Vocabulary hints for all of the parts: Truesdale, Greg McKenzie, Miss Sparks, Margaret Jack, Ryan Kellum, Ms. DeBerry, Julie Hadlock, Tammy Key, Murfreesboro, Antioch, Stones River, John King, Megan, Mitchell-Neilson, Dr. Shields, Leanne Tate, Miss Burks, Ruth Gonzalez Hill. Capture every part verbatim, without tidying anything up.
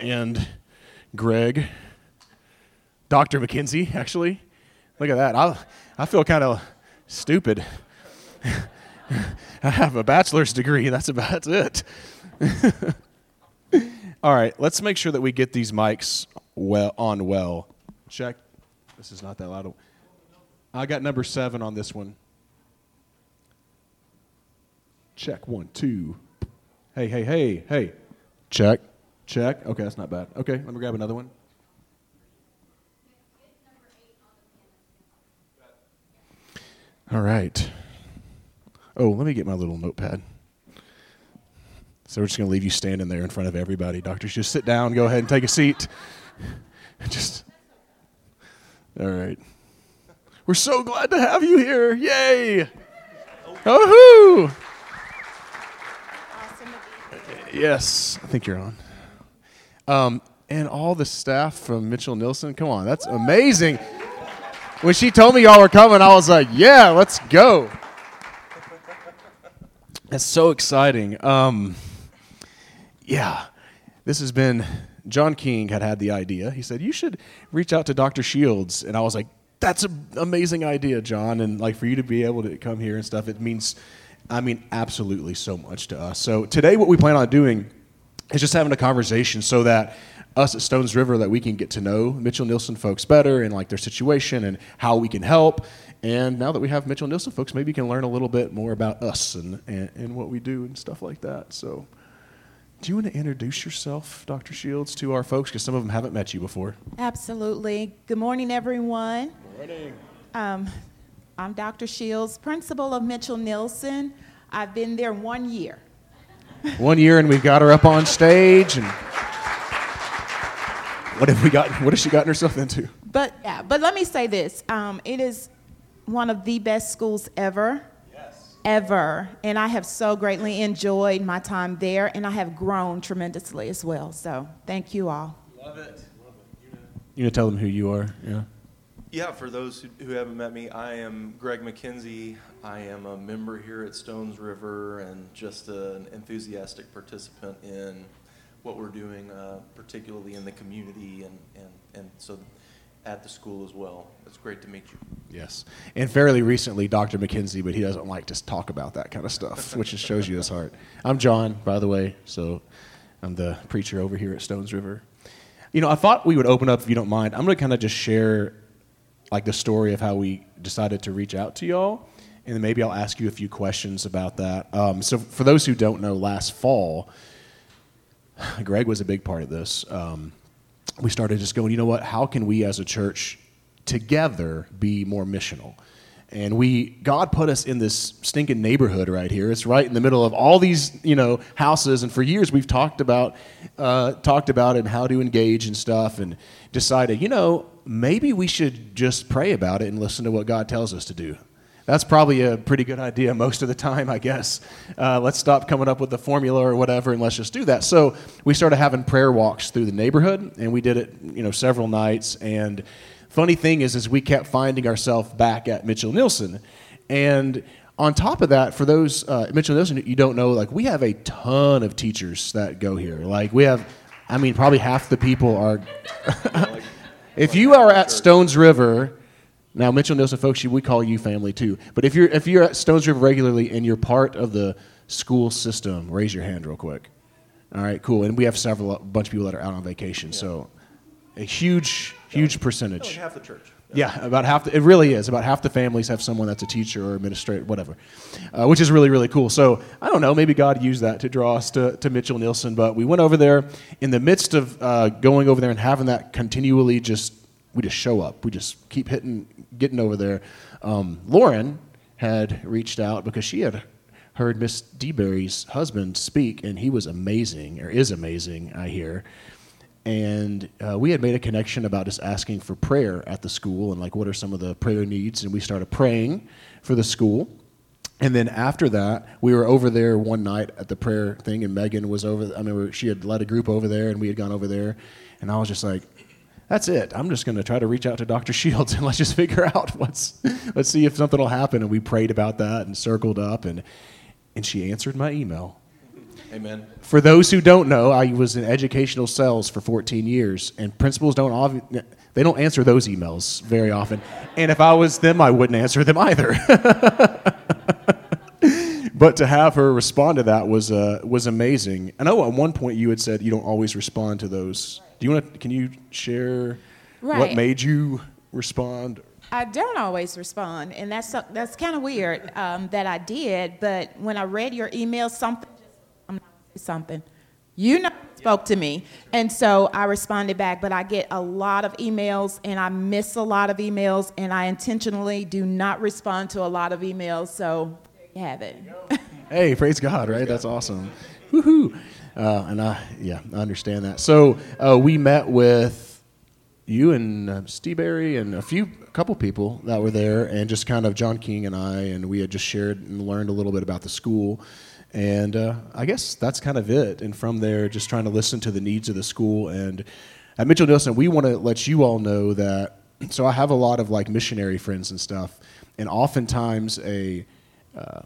and Greg, Doctor McKenzie, actually. Look at that. I I feel kind of stupid. I have a bachelor's degree. That's about it. All right, let's make sure that we get these mics well on well. Check. This is not that loud. I got number seven on this one. Check, one, two. Hey, hey, hey, hey. Check. Check. Okay, that's not bad. Okay, let me grab another one. All right. Oh, let me get my little notepad. So we're just going to leave you standing there in front of everybody. Doctors, just sit down. Go ahead and take a seat. Just. All right. We're so glad to have you here. Yay. Oh-hoo. Awesome to be here. Yes. I think you're on. Um, and all the staff from Mitchell-Neilson. Come on. That's amazing. When she told me y'all were coming, I was like, yeah, let's go. That's so exciting. Um, yeah, this has been, John King had had the idea. He said, you should reach out to Doctor Shields. And I was like, that's an amazing idea, John. And like for you to be able to come here and stuff, it means, I mean, absolutely so much to us. So today what we plan on doing is just having a conversation so that us at Stones River, that we can get to know Mitchell-Neilson folks better and like their situation and how we can help. And now that we have Mitchell-Neilson folks, maybe you can learn a little bit more about us and, and, and what we do and stuff like that. So do you want to introduce yourself, Doctor Shields, to our folks? Because some of them haven't met you before. Absolutely. Good morning, everyone. Good morning. Um, I'm Doctor Shields, principal of Mitchell-Neilson. I've been there one year. One year, and we've got her up on stage. And what have we got? What has she gotten herself into? But, yeah, but let me say this. Um, it is one of the best schools ever, yes. ever. And I have so greatly enjoyed my time there, and I have grown tremendously as well. So thank you all. Love it. Love it. You know, you know tell them who you are. Yeah. Yeah, for those who, who haven't met me, I am Greg McKenzie. I am a member here at Stones River and just a, an enthusiastic participant in what we're doing, uh, particularly in the community and, and, and so at the school as well. It's great to meet you. Yes. And fairly recently, Doctor McKenzie, but he doesn't like to talk about that kind of stuff, which just shows you his heart. I'm John, by the way, so I'm the preacher over here at Stones River. You know, I thought we would open up, if you don't mind. I'm going to kind of just share, like, the story of how we decided to reach out to y'all, and then maybe I'll ask you a few questions about that. Um, so for those who don't know, last fall, Greg was a big part of this. Um, we started just going, you know what, how can we as a church together be more missional? And we, God put us in this stinking neighborhood right here. It's right in the middle of all these, you know, houses. And for years we've talked about, uh, talked about it and how to engage and stuff, and decided, you know, maybe we should just pray about it and listen to what God tells us to do. That's probably a pretty good idea most of the time, I guess. Uh, let's stop coming up with the formula or whatever, and let's just do that. So we started having prayer walks through the neighborhood, and we did it, you know, several nights. And funny thing is, is we kept finding ourselves back at Mitchell-Neilson. And on top of that, for those uh, at Mitchell-Neilson, you don't know, like, we have a ton of teachers that go here. Like, we have, I mean, probably half the people are. If you are at Stones River. Now, Mitchell-Neilson folks, we call you family too. But if you're if you're at Stones River regularly and you're part of the school system, raise your hand real quick. All right, cool. And we have several a bunch of people that are out on vacation, yeah. So a huge, huge yeah. percentage. Like half the church. Yeah, yeah about half. The, it really is about half the families have someone that's a teacher or administrator, whatever, uh, which is really, really cool. So I don't know. Maybe God used that to draw us to, to Mitchell-Neilson. But we went over there in the midst of uh, going over there and having that continually just. We just show up. We just keep hitting, getting over there. Um, Lauren had reached out because she had heard Miss DeBerry's husband speak, and he was amazing, or is amazing, I hear. And uh, we had made a connection about just asking for prayer at the school and, like, what are some of the prayer needs, and we started praying for the school. And then after that, we were over there one night at the prayer thing, and Megan was over. I mean, she had led a group over there, and we had gone over there, and I was just like, that's it. I'm just going to try to reach out to Doctor Shields and let's just figure out what's, let's see if something will happen. And we prayed about that and circled up, and and she answered my email. Amen. For those who don't know, I was in educational sales for fourteen years, and principals don't obvi- they don't answer those emails very often. And if I was them, I wouldn't answer them either. But to have her respond to that was uh, was amazing. I know at one point you had said you don't always respond to those. Do you want to? Can you share right. what made you respond? I don't always respond, and that's uh, that's kind of weird um, that I did. But when I read your email, something. something you know spoke to me, and so I responded back. But I get a lot of emails, and I miss a lot of emails, and I intentionally do not respond to a lot of emails, so you have it. Hey, praise God, right? That's awesome. Woohoo. Uh, and I yeah I understand that. So uh, we met with you and uh, DeBerry and a few a couple people that were there, and just kind of John King and I, and we had just shared and learned a little bit about the school. And uh, I guess that's kind of it. And from there, just trying to listen to the needs of the school. And at Mitchell-Neilson, we want to let you all know that, so I have a lot of like missionary friends and stuff. And oftentimes a, uh,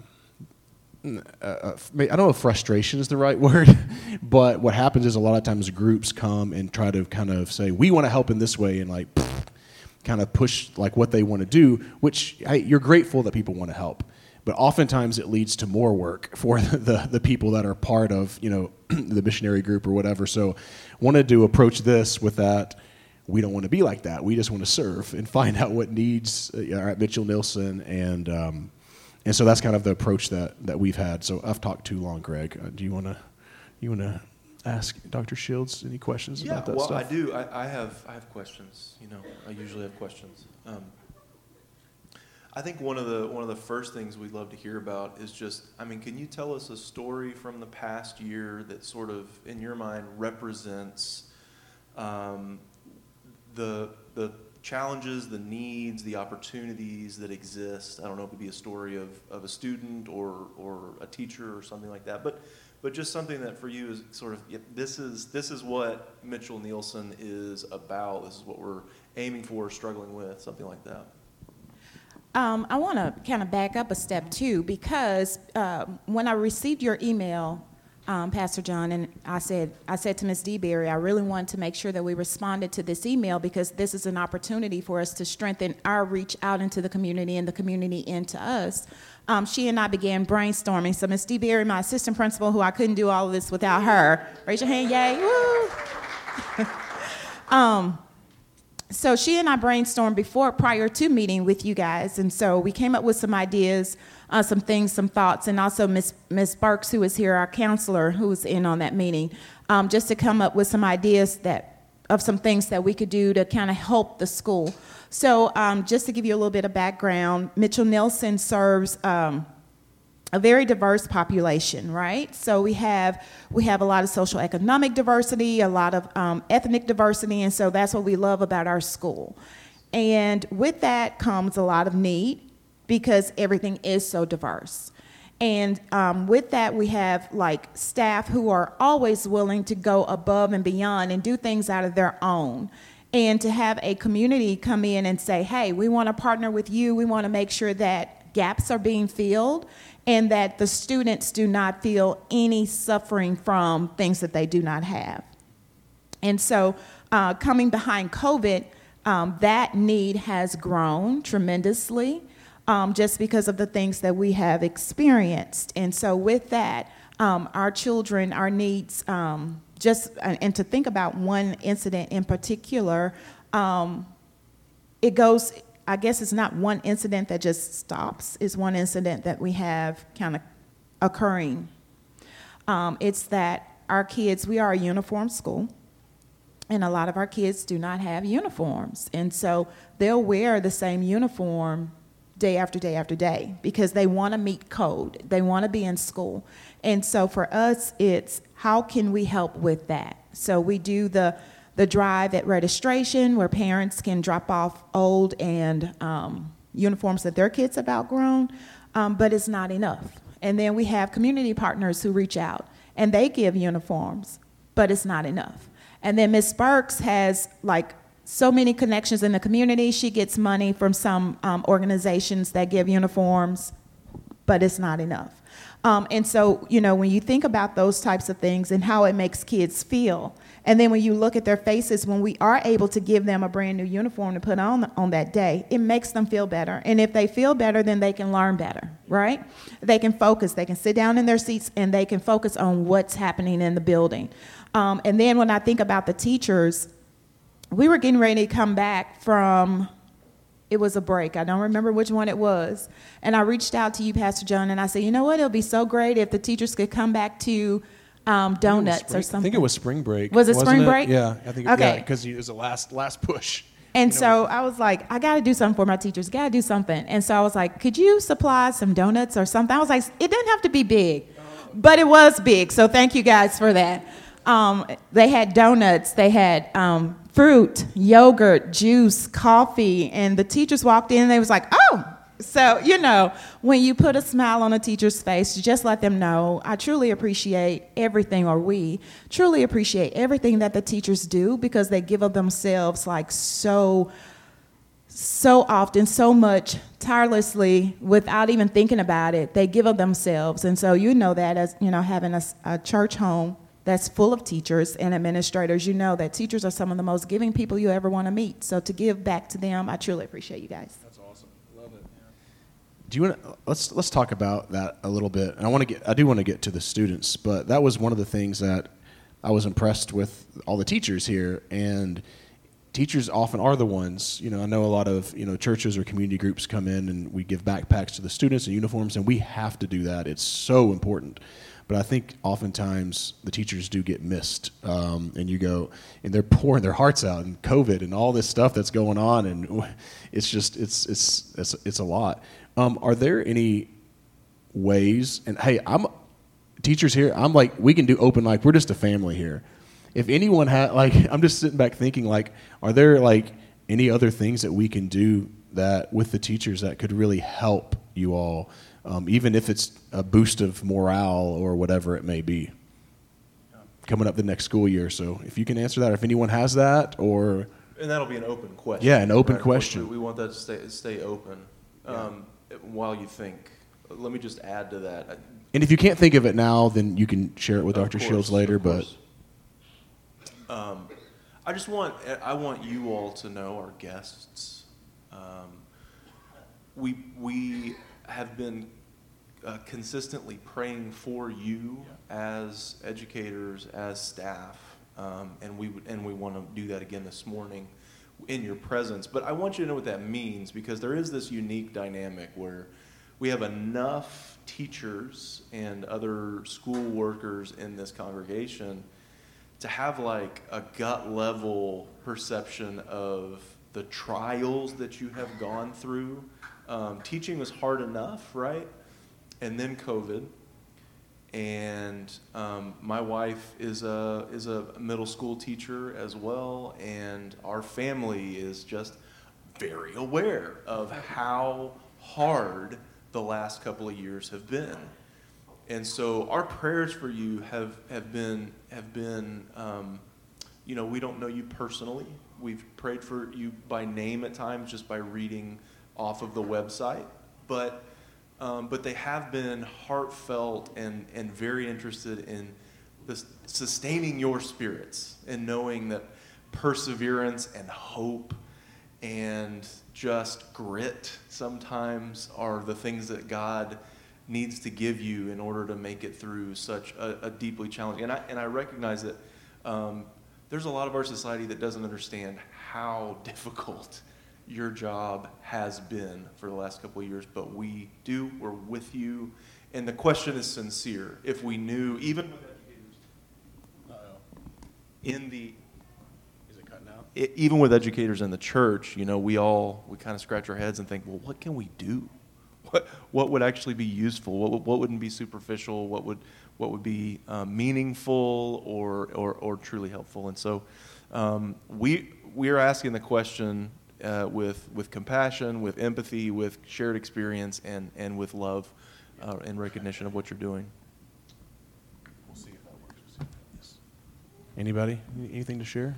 a, a I don't know if frustration is the right word, but what happens is a lot of times groups come and try to kind of say, we want to help in this way, and like pfft, kind of push like what they want to do, which I, you're grateful that people want to help. But oftentimes it leads to more work for the, the, the people that are part of, you know, the missionary group or whatever. So wanted to approach this with that. We don't want to be like that. We just want to serve and find out what needs are at Mitchell-Neilson. And um, and so that's kind of the approach that, that we've had. So I've talked too long, Greg. Uh, do you want to you want to ask Doctor Shields any questions yeah, about that well, stuff? Yeah, well, I do. I, I have I have questions. You know, I usually have questions. Um, I think one of the one of the first things we'd love to hear about is just, I mean, can you tell us a story from the past year that sort of, in your mind, represents um, the the challenges, the needs, the opportunities that exist? I don't know if it'd be a story of, of a student or or a teacher or something like that, but but just something that for you is sort of yeah, this is this is what Mitchell-Neilson is about. This is what we're aiming for, struggling with, something like that. Um, I want to kind of back up a step, too, because uh, when I received your email, um, Pastor John, and I said I said to Miz DeBerry, I really wanted to make sure that we responded to this email because this is an opportunity for us to strengthen our reach out into the community and the community into us. Um, she and I began brainstorming. So Miz DeBerry, my assistant principal, who I couldn't do all of this without her. Raise your hand, yay. Woo! um, So she and I brainstormed before, prior to meeting with you guys, and so we came up with some ideas, uh, some things, some thoughts, and also Miss Miss Burks, who was here, our counselor, who was in on that meeting, um, just to come up with some ideas that of some things that we could do to kind of help the school. So um, just to give you a little bit of background, Mitchell-Neilson serves um, a very diverse population, right? So we have we have a lot of socioeconomic diversity, a lot of um, ethnic diversity, and so that's what we love about our school. And with that comes a lot of need because everything is so diverse. And um, with that, we have like staff who are always willing to go above and beyond and do things out of their own. And to have a community come in and say, hey, we want to partner with you, we want to make sure that gaps are being filled, and that the students do not feel any suffering from things that they do not have. And so uh, coming behind COVID, um, that need has grown tremendously um, just because of the things that we have experienced. And so with that, um, our children, our needs, um, just and to think about one incident in particular, um, it goes... I guess it's not one incident that just stops. It's one incident that we have kind of occurring. Um, it's that our kids, we are a uniform school, and a lot of our kids do not have uniforms. And so they'll wear the same uniform day after day after day because they want to meet code. They want to be in school. And so for us, it's how can we help with that? So we do the The drive at registration where parents can drop off old and um, uniforms that their kids have outgrown, um, but it's not enough. And then we have community partners who reach out and they give uniforms, but it's not enough. And then Miss Sparks has like so many connections in the community. She gets money from some um, organizations that give uniforms. but it's not enough. Um, and so, you know, when you think about those types of things and how it makes kids feel, and then when you look at their faces, when we are able to give them a brand new uniform to put on on that day, it makes them feel better. And if they feel better, then they can learn better, right? They can focus. They can sit down in their seats, and they can focus on what's happening in the building. Um, and then when I think about the teachers, we were getting ready to come back from... It was a break. I don't remember which one it was. And I reached out to you, Pastor John, and I said, you know what? It would be so great if the teachers could come back to um, donuts spring, or something. I think it was spring break. Was it Wasn't spring it? break? Yeah, I think okay. Because yeah, it was the last, last push. And you know? So I was like, I got to do something for my teachers. Got to do something. And so I was like, could you supply some donuts or something? I was like, it doesn't have to be big, but it was big. So thank you guys for that. Um, they had donuts. They had um, fruit, yogurt, juice, coffee. And the teachers walked in and they was like, oh. So, you know, when you put a smile on a teacher's face, just let them know, I truly appreciate everything, or we truly appreciate everything that the teachers do, because they give of themselves like so So often, so much, tirelessly, without even thinking about it. They give of themselves. And so you know that as, you know, having a, a church home that's full of teachers and administrators, you know that teachers are some of the most giving people you ever want to meet. So to give back to them, I truly appreciate you guys. That's awesome. Love it. Do you want to, let's let's talk about that a little bit. And I want to get I do want to get to the students, but that was one of the things that I was impressed with all the teachers here, and teachers often are the ones, you know, I know a lot of, you know, churches or community groups come in and we give backpacks to the students and uniforms, and we have to do that. It's so important. But I think oftentimes the teachers do get missed, um, and you go, and they're pouring their hearts out, and COVID and all this stuff that's going on, and it's just, it's it's it's, it's a lot. Um, are there any ways, and hey, I'm teachers here, I'm like, we can do open mic, we're just a family here. If anyone had, like, I'm just sitting back thinking, like, are there, like, any other things that we can do that with the teachers that could really help you all? Um, even if it's a boost of morale or whatever it may be, coming up the next school year. So if you can answer that, or if anyone has that, or... And that'll be an open question. Yeah, an open right? question. We want that to stay, stay open um, yeah. while you think. Let me just add to that. And if you can't think of it now, then you can share it with of Doctor Course, Shields later. But um, I just want, I want you all to know, our guests, um, we we... have been uh, consistently praying for you yeah. as educators, as staff, um, and we would, and we want to do that again this morning in your presence. But I want you to know what that means, because there is this unique dynamic where we have enough teachers and other school workers in this congregation to have like a gut level perception of the trials that you have gone through. Um, teaching was hard enough, right? And then COVID. And um, my wife is a is a middle school teacher as well, and our family is just very aware of how hard the last couple of years have been. And so our prayers for you have have been have been um, you know, we don't know you personally. We've prayed for you by name at times, just by reading off of the website, but um, but they have been heartfelt and, and very interested in this, sustaining your spirits and knowing that perseverance and hope and just grit sometimes are the things that God needs to give you in order to make it through such a, a deeply challenging. And I and I recognize that um, there's a lot of our society that doesn't understand how difficult your job has been for the last couple of years, but we do, we're with you. And the question is sincere. If we knew, even with educators, uh-oh. in the, is it cutting out? It, even with educators in the church, you know, we all, we kind of scratch our heads and think, well, what can we do? What what would actually be useful? What what wouldn't be superficial? What would what would be uh, meaningful or, or, or truly helpful? And so um, we we're asking the question, Uh, with with compassion, with empathy, with shared experience, and, and with love uh, and recognition of what you're doing. We'll see if that works. Yes. Anybody? Anything to share?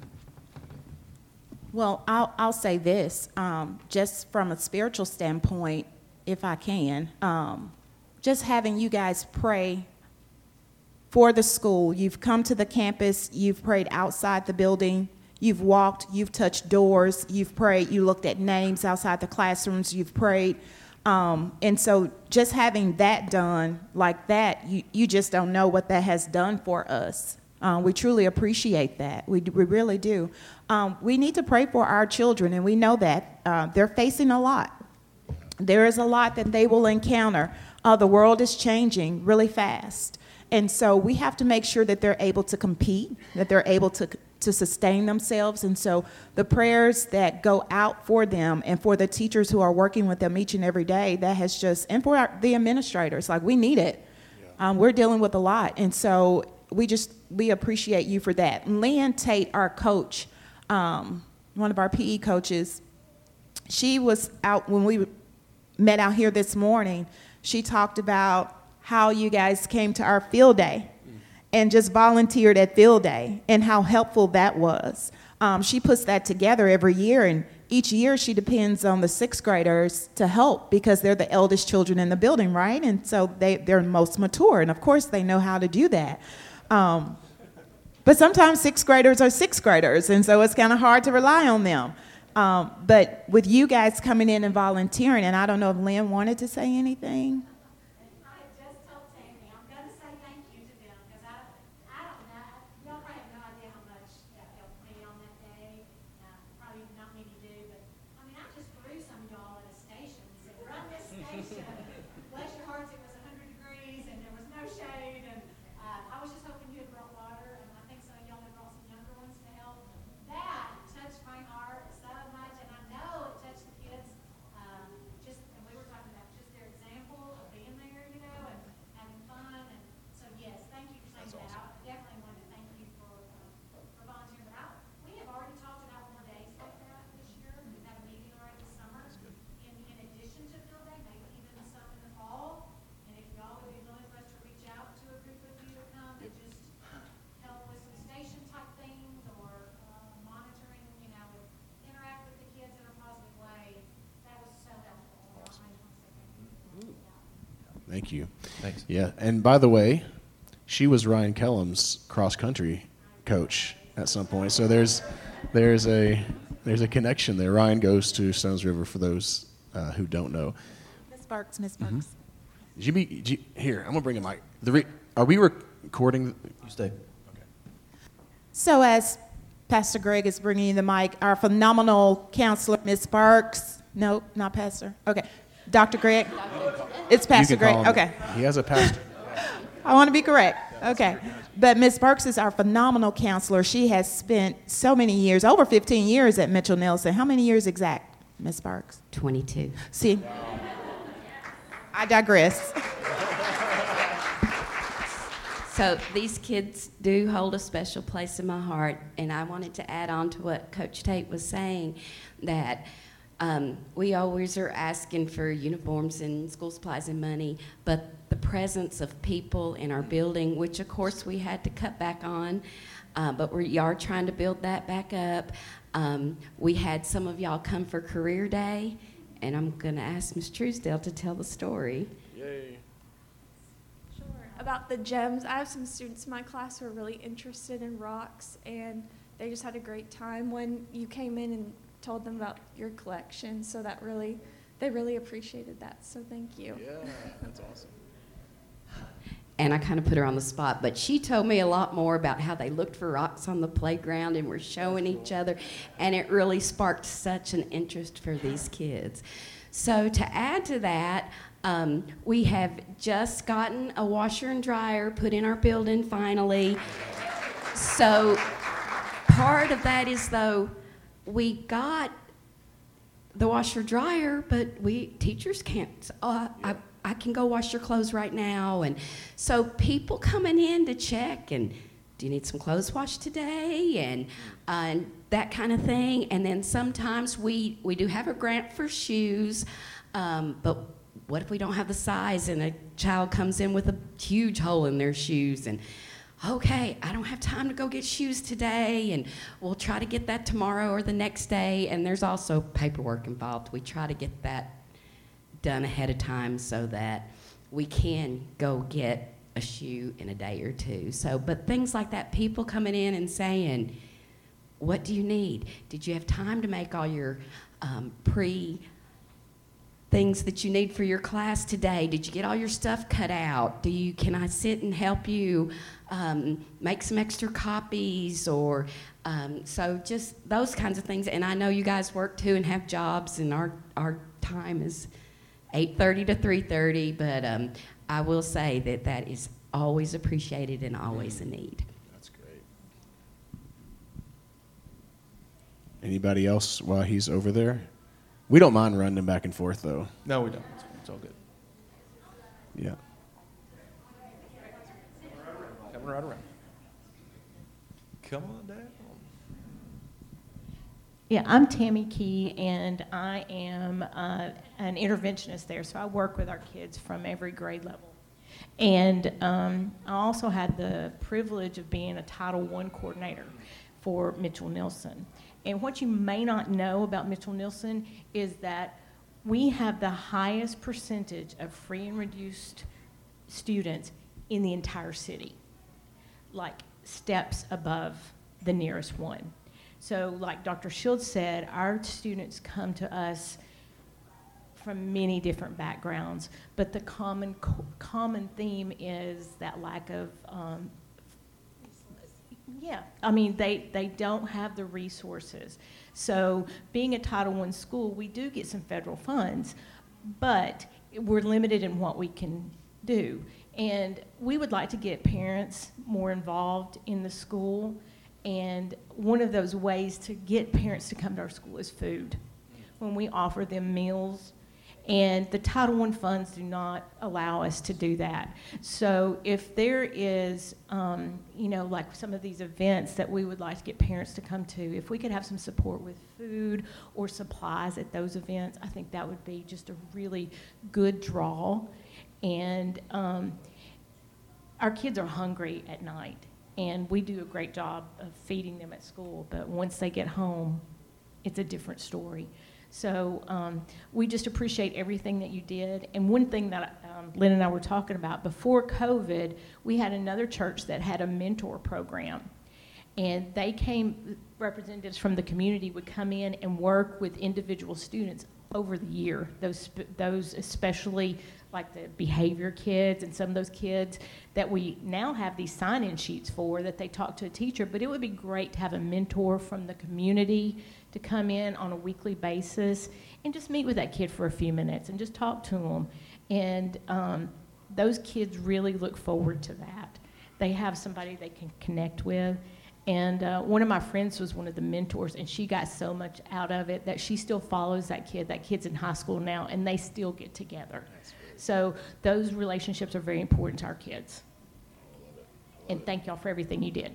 Well, I'll, I'll say this. Um, just from a spiritual standpoint, if I can, um, just having you guys pray for the school. You've come to the campus, you've prayed outside the building, you've walked, you've touched doors, you've prayed, you looked at names outside the classrooms, you've prayed. Um, and so just having that done like that, you, you just don't know what that has done for us. Um, we truly appreciate that. We, we really do. Um, we need to pray for our children, and we know that. Uh, they're facing a lot. There is a lot that they will encounter. Uh, the world is changing really fast. And so we have to make sure that they're able to compete, that they're able to to sustain themselves. And so the prayers that go out for them and for the teachers who are working with them each and every day, that has just, and for our, the administrators, like we need it. Yeah. Um, we're dealing with a lot. And so we just, we appreciate you for that. Leanne Tate, our coach, um, one of our P E coaches, she was out when we met out here this morning. She talked about how you guys came to our field day and just volunteered at field day and how helpful that was. Um, she puts that together every year, and each year she depends on the sixth graders to help because they're the eldest children in the building, right? And so they, they're most mature, and of course they know how to do that. Um, but sometimes sixth graders are sixth graders, and so it's kind of hard to rely on them. Um, but with you guys coming in and volunteering, and I don't know if Lynn wanted to say anything. Thank you. Thanks. Yeah, and by the way, she was Ryan Kellum's cross country coach at some point. So there's there's a there's a connection there. Ryan goes to Stones River for those uh, who don't know. Miss Burks, Miss Burks. Mm-hmm. Did you be, did you, here, I'm gonna bring a mic. The re, are we recording? You stay. Okay. So as Pastor Greg is bringing you the mic, our phenomenal counselor, Miss Burks. No, not Pastor. Okay, Doctor Greg. It's Pastor Greg. Okay. He has a pastor. I want to be correct. Okay. But Miss Burks is our phenomenal counselor. She has spent so many years, over fifteen years at Mitchell-Neilson. How many years exact, Miss Burks? twenty-two. See? I digress. So these kids do hold a special place in my heart, and I wanted to add on to what Coach Tate was saying, that Um, we always are asking for uniforms and school supplies and money, but the presence of people in our building, which of course we had to cut back on, uh, but we are trying to build that back up. Um, we had some of y'all come for Career Day, and I'm going to ask Miz Truesdale to tell the story. Yay. Sure. About the gems, I have some students in my class who are really interested in rocks, and they just had a great time when you came in and told them about your collection, so that really, they really appreciated that, so thank you. Yeah, that's awesome. And I kind of put her on the spot, but she told me a lot more about how they looked for rocks on the playground and were showing cool. each other, and it really sparked such an interest for these kids. So to add to that, um, we have just gotten a washer and dryer put in our building finally. So part of that is, though, we got the washer dryer, but we teachers can't. Uh, yeah. I I can go wash your clothes right now, and so people coming in to check and do you need some clothes washed today, and uh, and that kind of thing. And then sometimes we we do have a grant for shoes, um, but what if we don't have the size and a child comes in with a huge hole in their shoes and. Okay, I don't have time to go get shoes today, and we'll try to get that tomorrow or the next day, and there's also paperwork involved. We try to get that done ahead of time so that we can go get a shoe in a day or two. So, but things like that, people coming in and saying, what do you need? Did you have time to make all your um, pre things that you need for your class today? Did you get all your stuff cut out? Do you, can I sit and help you um, make some extra copies? Or um, so just those kinds of things. And I know you guys work too and have jobs, and our our time is eight thirty to three thirty, but um, I will say that that is always appreciated and always a need. That's great. Anybody else while he's over there? We don't mind running him back and forth, though. No, we don't. It's, it's all good. Yeah. Coming right around. Come on down. Yeah, I'm Tammy Key, and I am uh, an interventionist there, so I work with our kids from every grade level. And um, I also had the privilege of being a Title One coordinator for Mitchell-Neilson. And what you may not know about Mitchell-Neilson is that we have the highest percentage of free and reduced students in the entire city, like steps above the nearest one. So like Doctor Shields said, our students come to us from many different backgrounds, but the common co- common theme is that lack of, um, yeah, I mean, they, they don't have the resources. So being a Title One school, we do get some federal funds, but we're limited in what we can do. And we would like to get parents more involved in the school. And one of those ways to get parents to come to our school is food, when we offer them meals. And the Title One funds do not allow us to do that. So if there is, um, you know, like some of these events that we would like to get parents to come to, if we could have some support with food or supplies at those events, I think that would be just a really good draw. And um, our kids are hungry at night. And we do a great job of feeding them at school, but once they get home, it's a different story. So um, we just appreciate everything that you did. And one thing that um, Lynn and I were talking about, before COVID, we had another church that had a mentor program. And they came, representatives from the community would come in and work with individual students over the year, those those especially like the behavior kids and some of those kids that we now have these sign-in sheets for that they talk to a teacher, but it would be great to have a mentor from the community to come in on a weekly basis and just meet with that kid for a few minutes and just talk to them. And um, those kids really look forward to that. They have somebody they can connect with. And uh, one of my friends was one of the mentors, and she got so much out of it that she still follows that kid. That kid's in high school now, and they still get together. So those relationships are very important to our kids. And thank y'all for everything you did.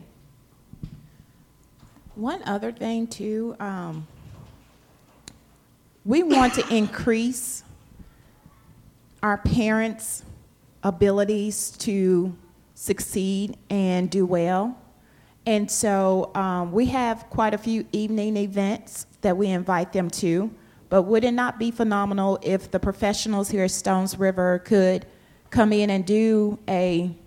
One other thing, too, um, we want to increase our parents' abilities to succeed and do well. And so um, we have quite a few evening events that we invite them to, but would it not be phenomenal if the professionals here at Stones River could come in and do a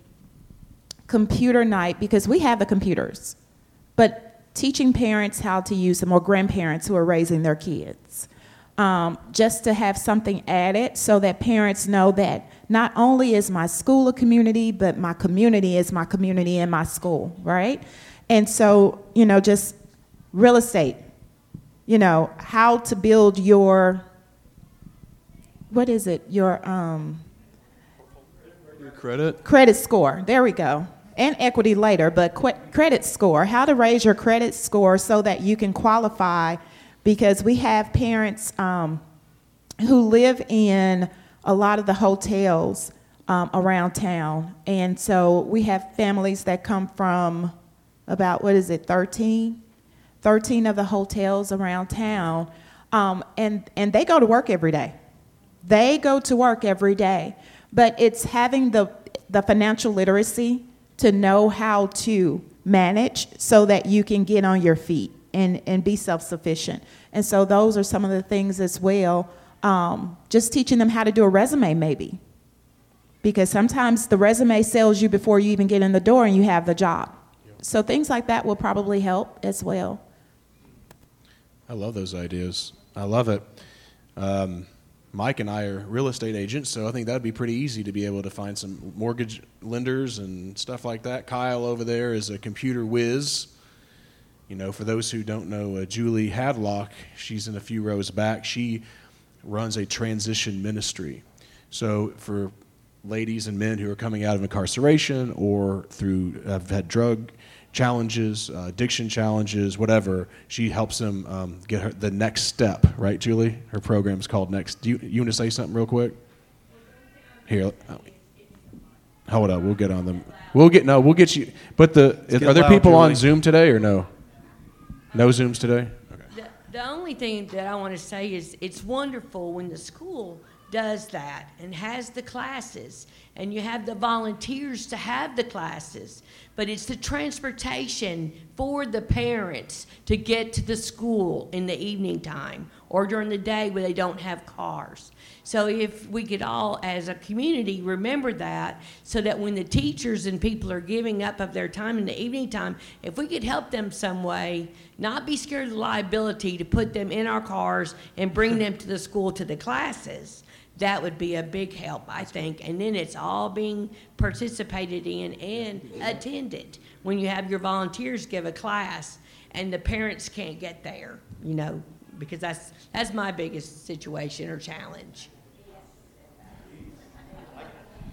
computer night, because we have the computers, but teaching parents how to use them, or grandparents who are raising their kids, um, just to have something added so that parents know that not only is my school a community, but my community is my community and my school, right? And so, you know, just real estate, you know, how to build your, what is it, your um, your credit? Credit score, there we go. And equity later, but qu- credit score, how to raise your credit score so that you can qualify, because we have parents um, who live in a lot of the hotels um, around town. And so we have families that come from about, what is it, thirteen? thirteen of the hotels around town. Um, and, and they go to work every day. They go to work every day. But it's having the, the financial literacy to know how to manage so that you can get on your feet and, and be self-sufficient. And so those are some of the things as well. Um, just teaching them how to do a resume, maybe. because sometimes the resume sells you before you even get in the door and you have the job. So things like that will probably help as well. I love those ideas. I love it. Um, Mike and I are real estate agents, so I think that would be pretty easy to be able to find some mortgage lenders and stuff like that. Kyle over there is a computer whiz. You know, for those who don't know, uh, Julie Hadlock, she's in a few rows back. She runs a transition ministry. So for ladies and men who are coming out of incarceration or through have had drug challenges, uh, addiction challenges, whatever, she helps them um, get her the next step, right, Julie? Her program's called Next. Do you, you want to say something real quick? Here, hold on, we'll get on them. We'll get, no, we'll get you, but the, are there people on Zoom today or no? No Zooms today? Okay. The, the only thing that I want to say is it's wonderful when the school does that and has the classes, and you have the volunteers to have the classes, but it's the transportation for the parents to get to the school in the evening time or during the day where they don't have cars. So if we could all, as a community, remember that, so that when the teachers and people are giving up of their time in the evening time, if we could help them some way, not be scared of the liability to put them in our cars and bring them to the school to the classes, that would be a big help, I think. And then it's all being participated in and attended when you have your volunteers give a class and the parents can't get there, you know, because that's that's my biggest situation or challenge.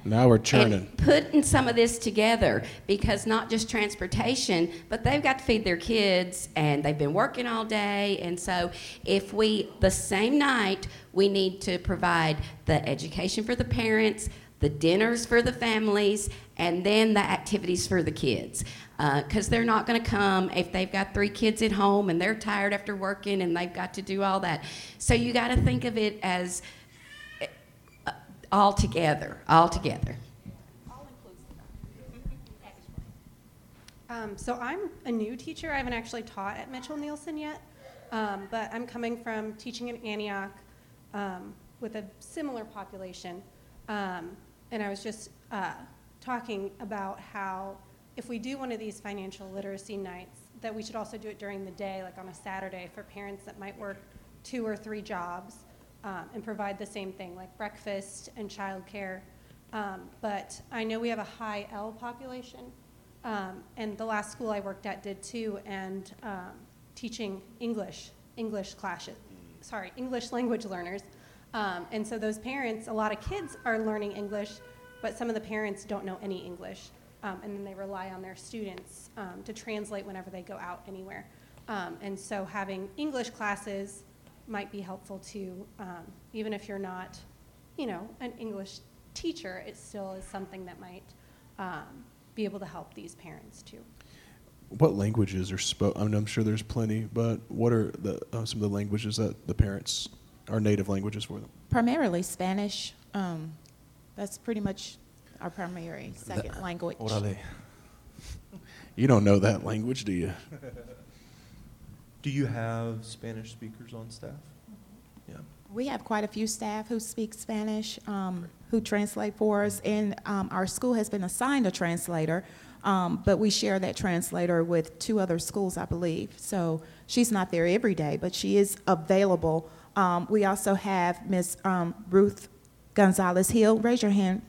Now we're churning. And putting some of this together, because not just transportation, but they've got to feed their kids, and they've been working all day. And so if we, the same night, we need to provide the education for the parents, the dinners for the families, and then the activities for the kids. Because uh, they're not going to come if they've got three kids at home and they're tired after working and they've got to do all that. So you got to think of it as uh, all together, all together. All inclusive. um, so I'm a new teacher. I haven't actually taught at Mitchell-Neilson yet, um, but I'm coming from teaching in Antioch um, with a similar population. Um, and I was just uh, talking about how if we do one of these financial literacy nights, that we should also do it during the day, like on a Saturday, for parents that might work two or three jobs um, and provide the same thing, like breakfast and childcare. Um, but I know we have a high L population, um, and the last school I worked at did too, and um, teaching English, English classes, sorry, English language learners. Um, and so those parents, a lot of kids are learning English, but some of the parents don't know any English. Um, and then they rely on their students um, to translate whenever they go out anywhere. Um, and so having English classes might be helpful too, um, even if you're not, you know, an English teacher, it still is something that might um, be able to help these parents too. What languages are spoken? I mean, I'm sure there's plenty, but what are the, uh, some of the languages that the parents our native languages for them? Primarily Spanish. Um, that's pretty much our primary second that, language. What are they? You don't know that language, do you? Do you have Spanish speakers on staff? Mm-hmm. Yeah. We have quite a few staff who speak Spanish, um, who translate for us, and um, our school has been assigned a translator, um, but we share that translator with two other schools, I believe. So she's not there every day, but she is available. Um, we also have Miss Um, Ruth Gonzalez Hill. Raise your hand.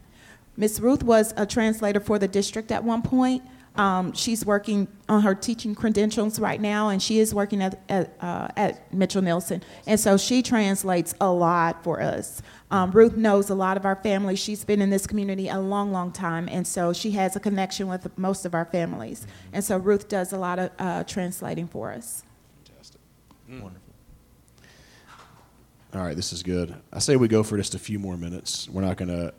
Miss Ruth was a translator for the district at one point. Um, she's working on her teaching credentials right now, and she is working at at, uh, at Mitchell-Neilson. And so she translates a lot for us. Um, Ruth knows a lot of our family. She's been in this community a long, long time, and so she has a connection with most of our families. And so Ruth does a lot of uh, translating for us. Fantastic. Mm. Wonderful. All right, this is good. I say we go for just a few more minutes. We're not going to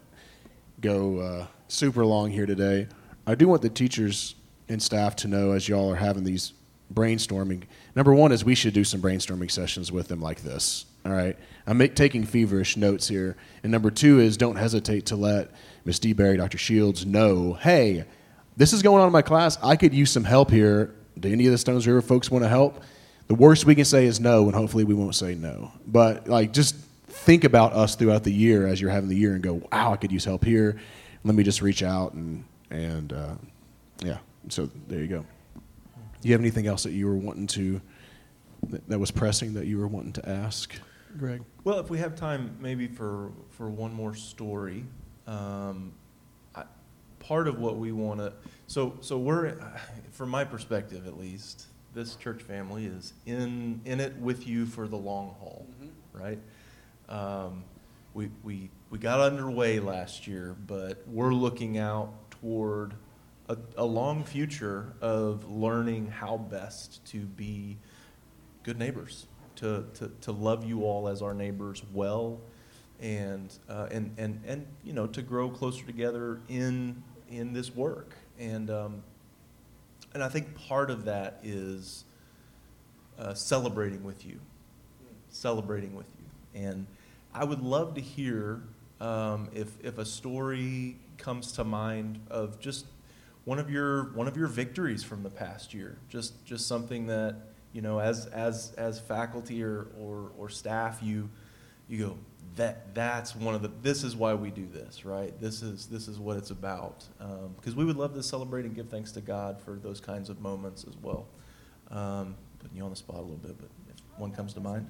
go uh, super long here today. I do want the teachers and staff to know, as y'all are having these brainstorming, number one is we should do some brainstorming sessions with them like this. All right, I'm make, taking feverish notes here. And number two is don't hesitate to let Miz DeBerry, Doctor Shields know, hey, this is going on in my class. I could use some help here. Do any of the Stones River folks want to help? The worst we can say is no, and hopefully we won't say no. But like, just think about us throughout the year as you're having the year and go, wow, I could use help here. let me just reach out and and uh, yeah. So there you go. Do you have anything else that you were wanting to that, that was pressing that you were wanting to ask, Greg? Well, if we have time, maybe for for one more story. Um, I, part of what we want to so so we're, from my perspective at least, this church family is in in it with you for the long haul, mm-hmm. right? Um, we we we got underway last year, but we're looking out toward a, a long future of learning how best to be good neighbors, to to, to love you all as our neighbors well, and uh, and and and you know, to grow closer together in in this work, and um, and I think part of that is uh, celebrating with you, celebrating with you, and I would love to hear um, if if a story comes to mind of just one of your one of your victories from the past year, just just something that, you know, as as as faculty or or, or staff, you you go, that that's one of the this is why we do this, right? This is this is what it's about, because um, we would love to celebrate and give thanks to God for those kinds of moments as well. Um, putting you on the spot a little bit, but if one comes to mind.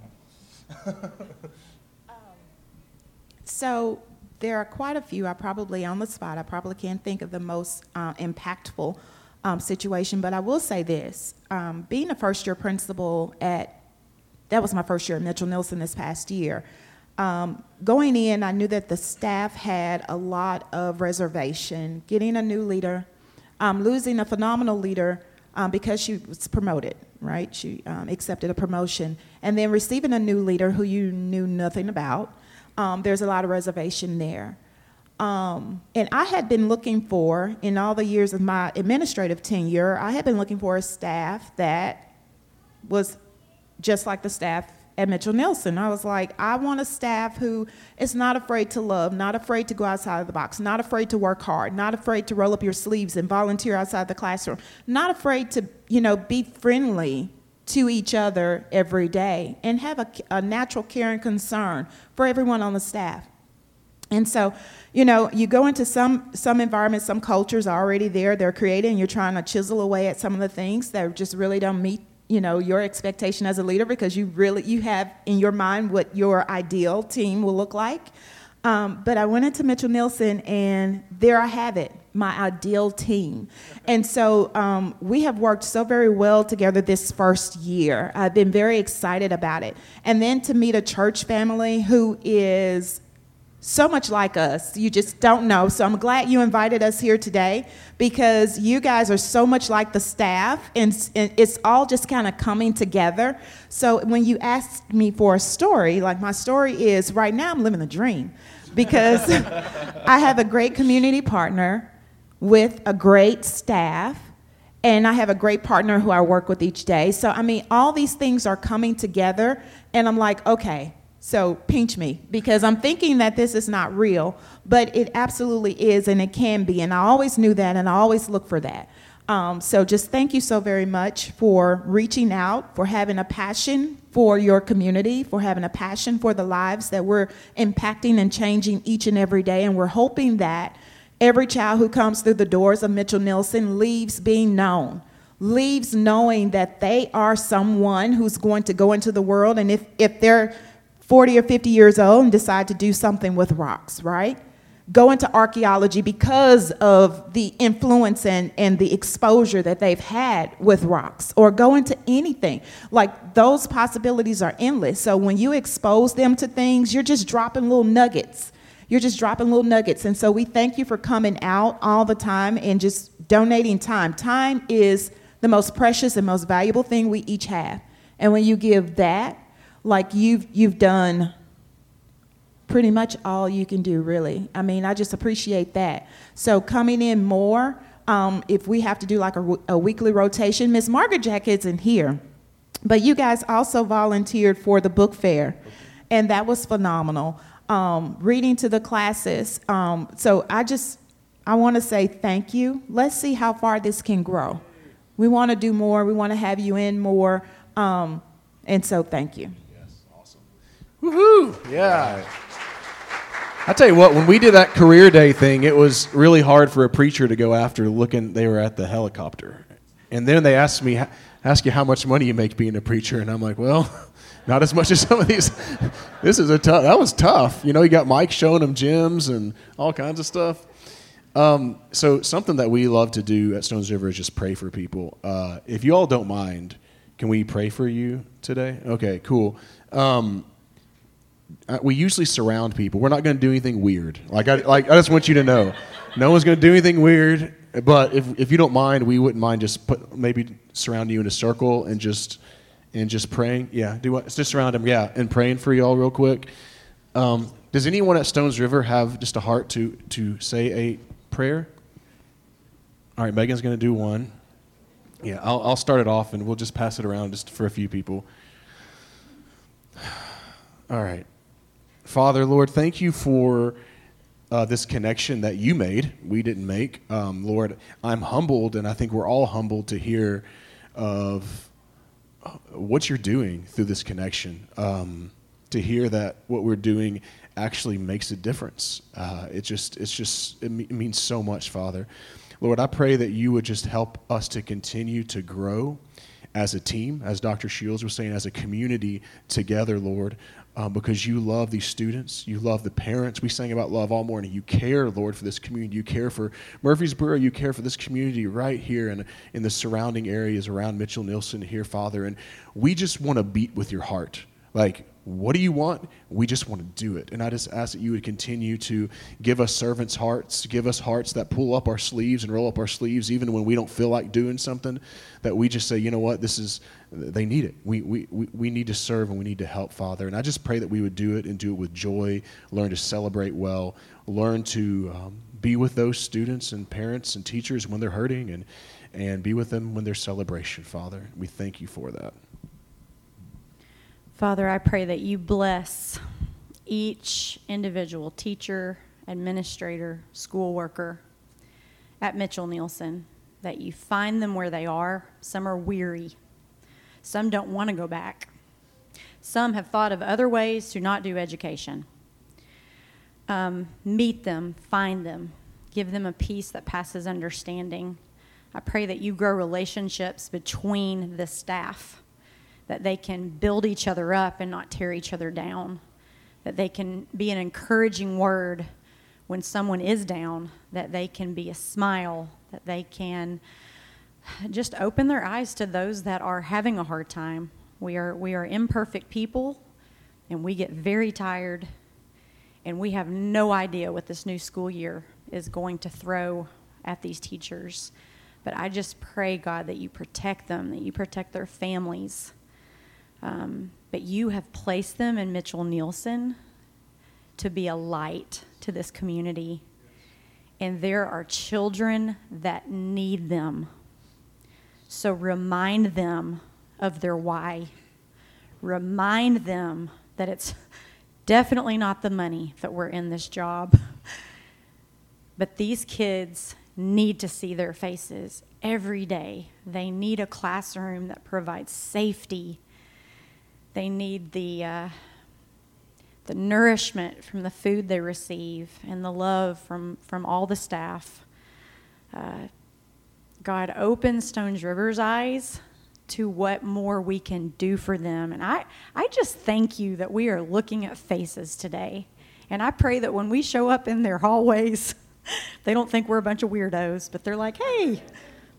So there are quite a few. I probably, on the spot, I probably can't think of the most uh, impactful um, situation, but I will say this. Um, being a first-year principal at, that was my first year at Mitchell-Neilson this past year, um, going in, I knew that the staff had a lot of reservation, getting a new leader, um, losing a phenomenal leader um, because she was promoted, right? She um, accepted a promotion, and then receiving a new leader who you knew nothing about. Um, there's a lot of reservation there. Um, and I had been looking for, in all the years of my administrative tenure, I had been looking for a staff that was just like the staff at Mitchell-Neilson. I was like, I want a staff who is not afraid to love, not afraid to go outside of the box, not afraid to work hard, not afraid to roll up your sleeves and volunteer outside the classroom, not afraid to, you know, be friendly to each other every day, and have a, a natural care and concern for everyone on the staff. And so, you know, you go into some some environments, some cultures are already there, they're created, and you're trying to chisel away at some of the things that just really don't meet, you know, your expectation as a leader, because you really, you have in your mind what your ideal team will look like. Um, but I went into Mitchell-Neilson, and there I have it, my ideal team. And so um, we have worked so very well together this first year. I've been very excited about it. And then to meet a church family who is so much like us, you just don't know. So I'm glad you invited us here today, because you guys are so much like the staff, and, and it's all just kind of coming together. So when you asked me for a story, like my story is, right now I'm living the dream, because I have a great community partner with a great staff, and I have a great partner who I work with each day. So I mean, all these things are coming together, and I'm like, okay, so pinch me, because I'm thinking that this is not real, but it absolutely is, and it can be, and I always knew that, and I always look for that. Um, so just thank you so very much for reaching out, for having a passion for your community, for having a passion for the lives that we're impacting and changing each and every day, and we're hoping that every child who comes through the doors of Mitchell-Neilson leaves being known, leaves knowing that they are someone who's going to go into the world, and if, if they're forty or fifty years old and decide to do something with rocks, right? Go into archaeology because of the influence and, and the exposure that they've had with rocks, or go into anything. Like, those possibilities are endless. So when you expose them to things, you're just dropping little nuggets. You're just dropping little nuggets. And so we thank you for coming out all the time and just donating time. Time is the most precious and most valuable thing we each have. And when you give that, like you've you've done pretty much all you can do, really. I mean, I just appreciate that. So coming in more, um, if we have to do like a, a weekly rotation, Miss Margaret Jack isn't here, but you guys also volunteered for the book fair, and that was phenomenal. Um, reading to the classes. Um, so I just, I want to say thank you. Let's see how far this can grow. We want to do more. We want to have you in more. Um, and so thank you. Yes, awesome. Woohoo! Yeah. I tell you what, when we did that career day thing, it was really hard for a preacher to go after looking. They were at the helicopter. And then they asked me, ask you how much money you make being a preacher. And I'm like, well, not as much as some of these. This is a tough, that was tough. You know, you got Mike showing them gyms and all kinds of stuff. Um, so something that we love to do at Stones River is just pray for people. Uh, if you all don't mind, can we pray for you today? Okay, cool. Um, we usually surround people. We're not going to do anything weird. Like I, like I just want you to know, no one's going to do anything weird. But if if you don't mind, we wouldn't mind just put maybe surround you in a circle and just and just praying. Yeah, do what? Just surround them. Yeah, and praying for y'all real quick. Um, does anyone at Stones River have just a heart to to say a prayer? All right, Megan's going to do one. Yeah, I'll I'll start it off and we'll just pass it around just for a few people. All right, Father, Lord, thank you for Uh, this connection that you made, we didn't make. Um, Lord, I'm humbled, and I think we're all humbled to hear of what you're doing through this connection, um, to hear that what we're doing actually makes a difference. Uh, it just, it's just, it, me- it means so much, Father. Lord, I pray that you would just help us to continue to grow as a team, as Doctor Shields was saying, as a community together, Lord, um, because you love these students, you love the parents. We sang about love all morning. You care, Lord, for this community. You care for Murfreesboro. You care for this community right here and in the surrounding areas around Mitchell-Neilson here, Father. And we just want to beat with your heart. Like, what do you want? We just want to do it. And I just ask that you would continue to give us servants' hearts, give us hearts that pull up our sleeves and roll up our sleeves even when we don't feel like doing something, that we just say, you know what, this is, they need it. We we we need to serve and we need to help, Father. And I just pray that we would do it and do it with joy, learn to celebrate well, learn to um, be with those students and parents and teachers when they're hurting and, and be with them when there's celebration, Father. We thank you for that. Father, I pray that you bless each individual teacher, administrator, school worker at Mitchell-Neilson, that you find them where they are. Some are weary. Some don't want to go back. Some have thought of other ways to not do education. Um, meet them, find them, give them a peace that passes understanding. I pray that you grow relationships between the staff, that they can build each other up and not tear each other down, that they can be an encouraging word when someone is down, that they can be a smile, that they can just open their eyes to those that are having a hard time. We are we are imperfect people, and we get very tired, and we have no idea what this new school year is going to throw at these teachers. But I just pray, God, that you protect them, that you protect their families. Um, but you have placed them in Mitchell-Neilson to be a light to this community. And there are children that need them. So remind them of their why. Remind them that it's definitely not the money that we're in this job. But these kids need to see their faces every day. They need a classroom that provides safety. They need the uh, the nourishment from the food they receive and the love from, from all the staff. Uh, God, open Stones River's eyes to what more we can do for them. And I, I just thank you that we are looking at faces today. And I pray that when we show up in their hallways, they don't think we're a bunch of weirdos, but they're like, hey,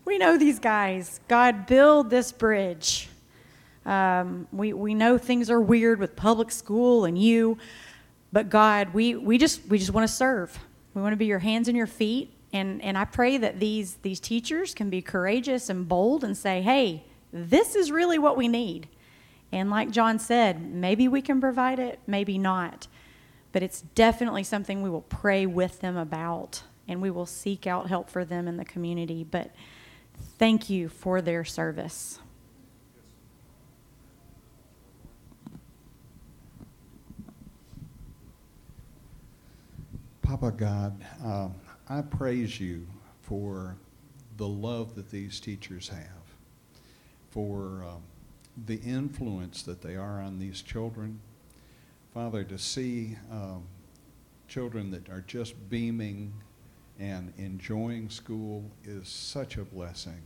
we know these guys. God, build this bridge. Um, we we know things are weird with public school and you, but God, we, we just we just want to serve. We want to be your hands and your feet, and, and I pray that these these teachers can be courageous and bold and say, hey, this is really what we need. And like John said, maybe we can provide it, maybe not. But it's definitely something we will pray with them about, and we will seek out help for them in the community. But thank you for their service. Papa God, uh, I praise you for the love that these teachers have, for uh, the influence that they are on these children. Father, to see um, children that are just beaming and enjoying school is such a blessing.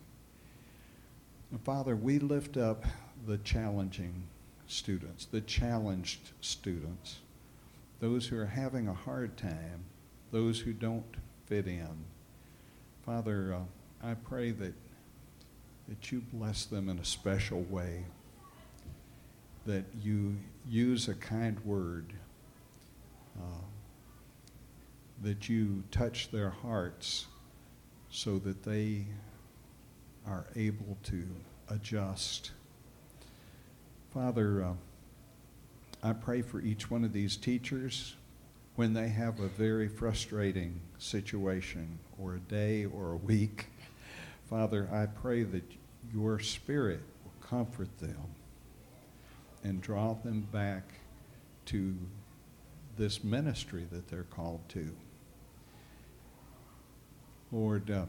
And Father, we lift up the challenging students, the challenged students, those who are having a hard time, those who don't fit in. Father, uh, I pray that that you bless them in a special way, that you use a kind word, uh, that you touch their hearts so that they are able to adjust. Father, uh, I pray for each one of these teachers when they have a very frustrating situation or a day or a week. Father, I pray that your Spirit will comfort them and draw them back to this ministry that they're called to. Lord, uh,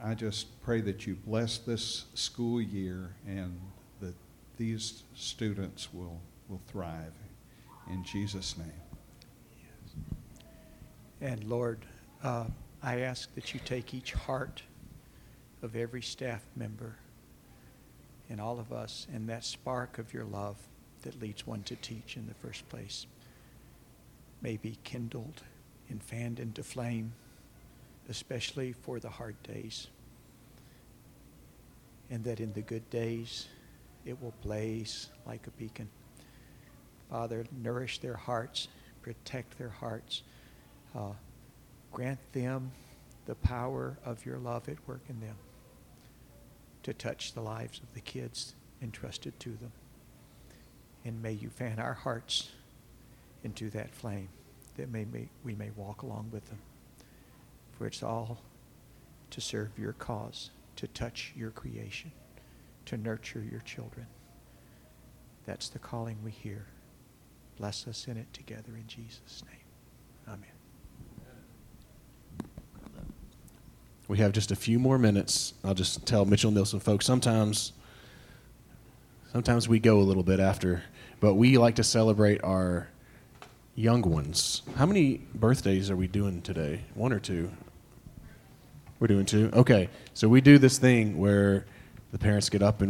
I just pray that you bless this school year and that these students will, will thrive. In Jesus' name. Yes. And Lord, uh, I ask that you take each heart of every staff member and all of us and that spark of your love that leads one to teach in the first place may be kindled and fanned into flame, especially for the hard days. And that in the good days, it will blaze like a beacon. Father, nourish their hearts, protect their hearts, uh, grant them the power of your love at work in them to touch the lives of the kids entrusted to them. And may you fan our hearts into that flame that may, may we may walk along with them. For it's all to serve your cause, to touch your creation, to nurture your children. That's the calling we hear. Bless us in it together in Jesus' name. Amen. We have just a few more minutes. I'll just tell Mitchell-Neilson folks, sometimes sometimes we go a little bit after, but we like to celebrate our young ones. How many birthdays are we doing today? One or two? We're doing two? Okay. So we do this thing where the parents get up and